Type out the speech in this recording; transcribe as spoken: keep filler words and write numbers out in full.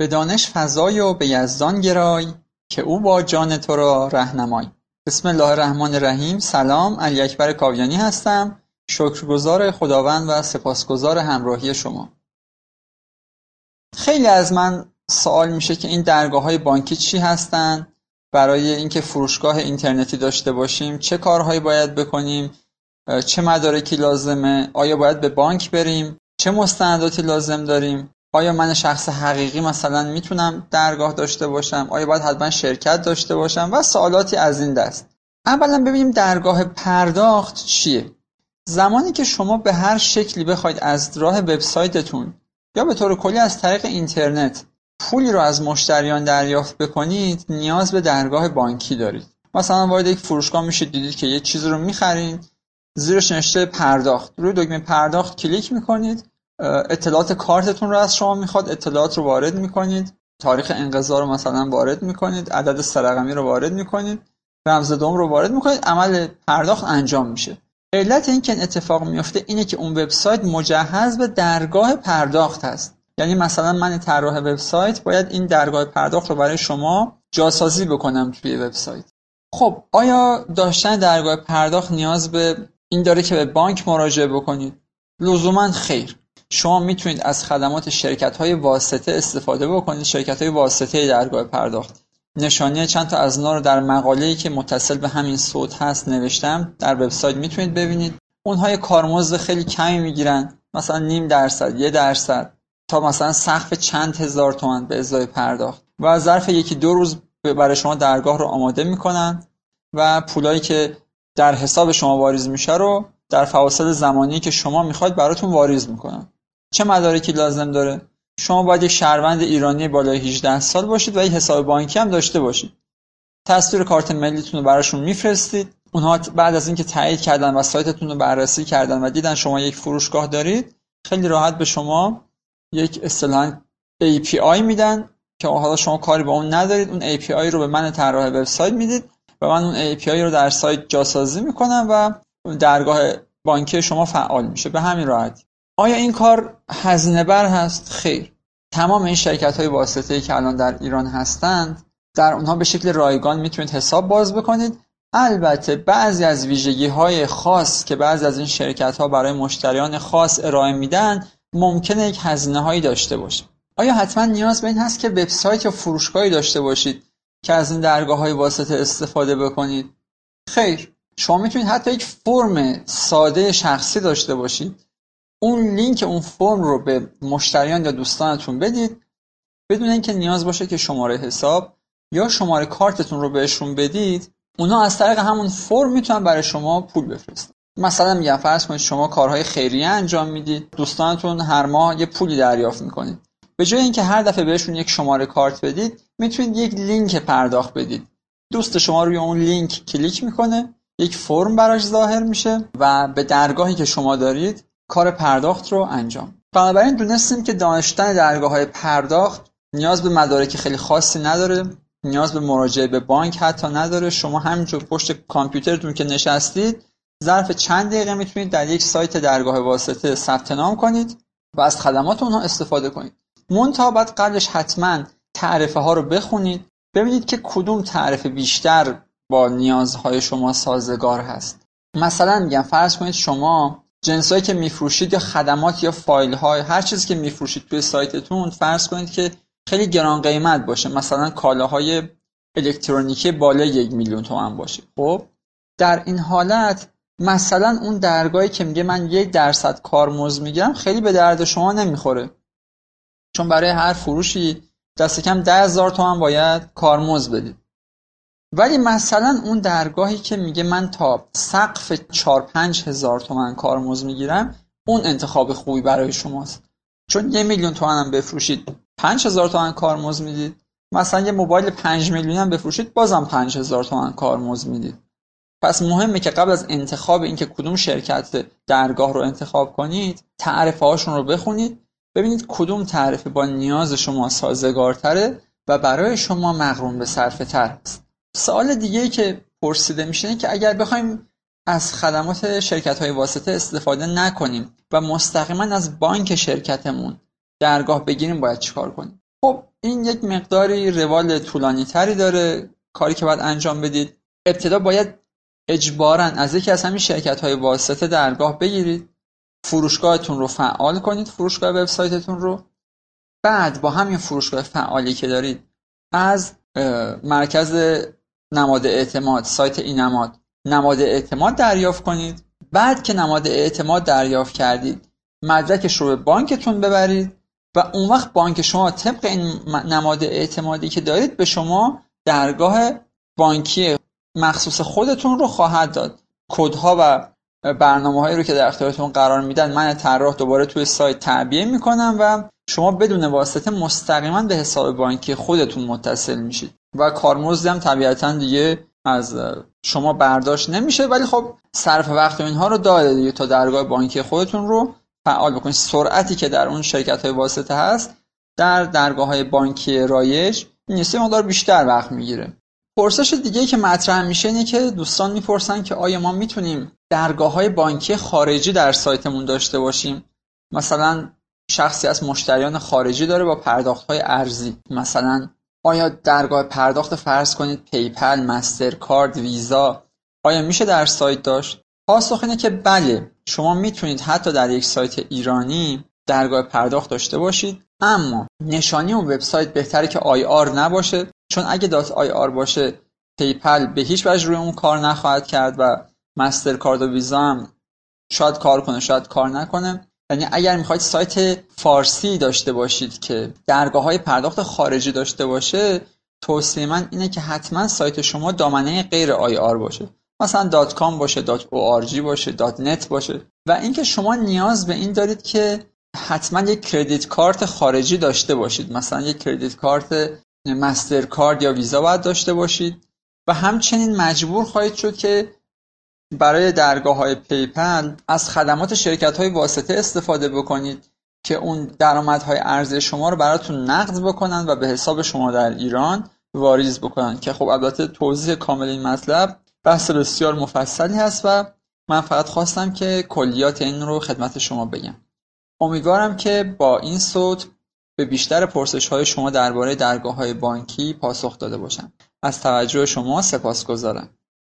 به دانش فزای و به یزدان گرای که او با جان تو را رهنمای. بسم الله الرحمن الرحیم. سلام، علی اکبر کاویانی هستم. شکرگزار خداوند و سپاسگزار همراهی شما. خیلی از من سوال میشه که این درگاه‌های بانکی چی هستن؟ برای اینکه فروشگاه اینترنتی داشته باشیم چه کارهایی باید بکنیم؟ چه مدارکی لازمه؟ آیا باید به بانک بریم؟ چه مستنداتی لازم داریم؟ آیا من شخص حقیقی مثلا میتونم درگاه داشته باشم؟ آیا باید حتما شرکت داشته باشم؟ و سوالاتی از این دست. اولا ببینیم درگاه پرداخت چیه؟ زمانی که شما به هر شکلی بخواید از راه وبسایتتون یا به طور کلی از طریق اینترنت پولی رو از مشتریان دریافت بکنید، نیاز به درگاه بانکی دارید. مثلا وارد یک فروشگاه میشید، دیدید که یه چیزی رو می‌خرید، زیرش نوشته پرداخت. روی دکمه پرداخت کلیک می‌کنید، اطلاعات کارتتون رو از شما میخواد، اطلاعات رو وارد میکنید، تاریخ انقضا رو مثلا وارد میکنید، عدد سه رقمی رو وارد میکنید، رمز دوم رو وارد میکنید، عمل پرداخت انجام میشه. علت این که این اتفاق میفته اینه که اون وبسایت مجهز به درگاه پرداخت هست. یعنی مثلا من طراح وبسایت باید این درگاه پرداخت رو برای شما جاسازی بکنم توی وبسایت. خب آیا داشتن درگاه پرداخت نیاز به این داره که به بانک مراجعه بکنید؟ لزوما خیر. شما میتونید از خدمات شرکت‌های واسطه استفاده بکنید، شرکت‌های واسطه درگاه پرداخت. نشانه چند تا از اونا رو در مقاله‌ای که متصل به همین صوت هست نوشتم، در وبسایت میتونید ببینید. اونها یه کارمزد خیلی کمی میگیرن، مثلا نیم درصد، یک درصد، تا مثلا سقف چند هزار تومان به ازای پرداخت، و ظرف یکی دو روز برای شما درگاه رو آماده میکنن و پولایی که در حساب شما واریز میشه رو در فواصل زمانی که شما میخواید براتون واریز میکنن. چه مدارکی لازم داره؟ شما باید یک شهروند ایرانی بالای هجده سال باشید و یک حساب بانکی هم داشته باشید. تصویر کارت ملیتون رو براشون میفرستید. اونها بعد از اینکه تایید کردن و سایتتون رو بررسی کردن و دیدن شما یک فروشگاه دارید، خیلی راحت به شما یک اصطلاحاً ای پی آی میدن که حالا شما کاری با اون ندارید. اون ای پی آی رو به من طراح وبسایت میدید و من اون ای پی آی رو در سایت جاسازی میکنم و درگاه بانکی شما فعال میشه. به همین راحتی. آیا این کار هزینه بر هست؟ خیر. تمام این شرکت‌های واسطه‌ای که الان در ایران هستند، در اونها به شکل رایگان میتونید حساب باز بکنید. البته بعضی از ویژگی‌های خاص که بعضی از این شرکت‌ها برای مشتریان خاص ارائه میدن، ممکنه یک هزینه‌هایی داشته باشه. آیا حتما نیاز به این هست که وبسایت یا فروشگاهی داشته باشید که از این درگاه‌های واسطه استفاده بکنید؟ خیر. شما میتونید حتی یک فرم ساده شخصی داشته باشید. اون لینک اون فرم رو به مشتریان یا دوستانتون بدید بدون اینکه نیاز باشه که شماره حساب یا شماره کارتتون رو بهشون بدید. اونا از طریق همون فرم میتونن برای شما پول بفرستن. مثلا میگم فرض کنید شما کارهای خیریه انجام میدید، دوستانتون هر ماه یه پولی دریافت میکنید. به جای اینکه هر دفعه بهشون یک شماره کارت بدید، میتونید یک لینک پرداخت بدید. دوست شما روی اون لینک کلیک میکنه، یک فرم براش ظاهر میشه و به درگاهی که شما دارید کار پرداخت رو انجام. بنابراین دونستیم که دانشتن درگاه‌های پرداخت نیاز به مدارک خیلی خاصی نداره، نیاز به مراجعه به بانک حتی نداره. شما همینجور پشت کامپیوترتون که نشستید، ظرف چند دقیقه میتونید در یک سایت درگاه واسطه ثبت نام کنید و از خدمات اونها استفاده کنید. منتها بعد قبلش حتما تعرفه ها رو بخونید، ببینید که کدوم تعرفه بیشتر با نیازهای شما سازگار هست. مثلا میگم فرض کنید شما جنسایی که میفروشید یا خدمات یا فایل های هر چیزی که میفروشید توی سایتتون، فرض کنید که خیلی گران قیمت باشه، مثلا کالاهای الکترونیکی بالای یک میلیون تومان باشه. خب در این حالت مثلا اون درگاهی که میگه من یک درصد کارمزد میگیرم خیلی به درد شما نمیخوره، چون برای هر فروشی دست کم ده هزار تومان باید کارمزد بدید. ولی مثلا اون درگاهی که میگه من تا سقف چهار پنج هزار تومن کارمزد میگیرم، اون انتخاب خوبی برای شماست، چون یه میلیون تومن هم بفروشید پنج هزار تومن کارمزد میدید. مثلا یه موبایل پنج میلیون هم بفروشید بازم پنج هزار تومن کارمزد میدید. پس مهمه که قبل از انتخاب اینکه کدوم شرکت درگاه رو انتخاب کنید، تعرفه هاشون رو بخونید، ببینید کدوم تعرفه با نیاز شما سازگارتره و برای شما مقرون به صرفه تر است. سوال دیگه که پرسیده میشه اینه که اگر بخوایم از خدمات شرکت‌های واسطه استفاده نکنیم و مستقیما از بانک شرکتمون درگاه بگیریم باید چیکار کنیم؟ خب این یک مقداری روال طولانی تری داره. کاری که باید انجام بدید، ابتدا باید اجباراً از یکی از همین شرکت‌های واسطه درگاه بگیرید، فروشگاهتون رو فعال کنید، فروشگاه وبسایتتون رو. بعد با همین فروشگاه فعالی که دارید از مرکز نماد اعتماد، سایت اینماد، نماد اعتماد دریافت کنید. بعد که نماد اعتماد دریافت کردید، مدرکش رو به بانکتون ببرید و اون وقت بانک شما طبق این نماد اعتمادی که دارید به شما درگاه بانکی مخصوص خودتون رو خواهد داد. کدها و برنامه‌هایی رو که در اختیارتون قرار میدن من طراح دوباره توی سایت تعبیه میکنم و شما بدون واسطه مستقیما به حساب بانکی خودتون متصل میشید و کارمزدی هم طبیعتاً دیگه از شما برداشت نمیشه، ولی خب صرف وقت اینها رو داره دیگه تا درگاه بانکی خودتون رو فعال بکنید. سرعتی که در اون شرکت‌های واسطه هست در درگاه‌های بانکی رایج نیست، مقدار بیشتر وقت میگیره. پرسش دیگه که مطرح میشه اینه که دوستان میپرسن که آیا ما میتونیم درگاه‌های بانکی خارجی در سایتمون داشته باشیم؟ مثلا شخصی از مشتریان خارجی داره با پرداخت‌های ارزی، مثلا آیا درگاه پرداخت فرض کنید پیپل، مسترکارد، ویزا، آیا میشه در سایت داشت؟ پاسخ اینه که بله، شما میتونید حتی در یک سایت ایرانی درگاه پرداخت داشته باشید، اما نشانی اون وبسایت بهتره که آی آر نباشه، چون اگه دات آی آر باشه پیپل به هیچ وجه روی اون کار نخواهد کرد و مسترکارد و ویزا هم شاید کار کنه شاید کار نکنه. یعنی اگر میخواید سایت فارسی داشته باشید که درگاه‌های پرداخت خارجی داشته باشه، توصیه من اینه که حتما سایت شما دامنه غیر آی آر باشه، مثلا دات کام باشه، دات او آر جی باشه، دات نت باشه. و اینکه شما نیاز به این دارید که حتما یک کردیت کارت خارجی داشته باشید، مثلا یک کردیت کارت مسترکارد یا ویزا باید داشته باشید. و همچنین مجبور خواهید شد که برای درگاه‌های پیپل از خدمات شرکت‌های واسطه استفاده بکنید که اون درآمدهای ارزی شما رو براتون نقد بکنن و به حساب شما در ایران واریز بکنن، که خب البته توضیح کامل این مطلب بحث بسیار مفصلی هست و من فقط خواستم که کلیات این رو خدمت شما بگم. امیدوارم که با این صوت به بیشتر پرسش‌های شما درباره درگاه‌های بانکی پاسخ داده باشم. از توجه شما سپاسگزارم.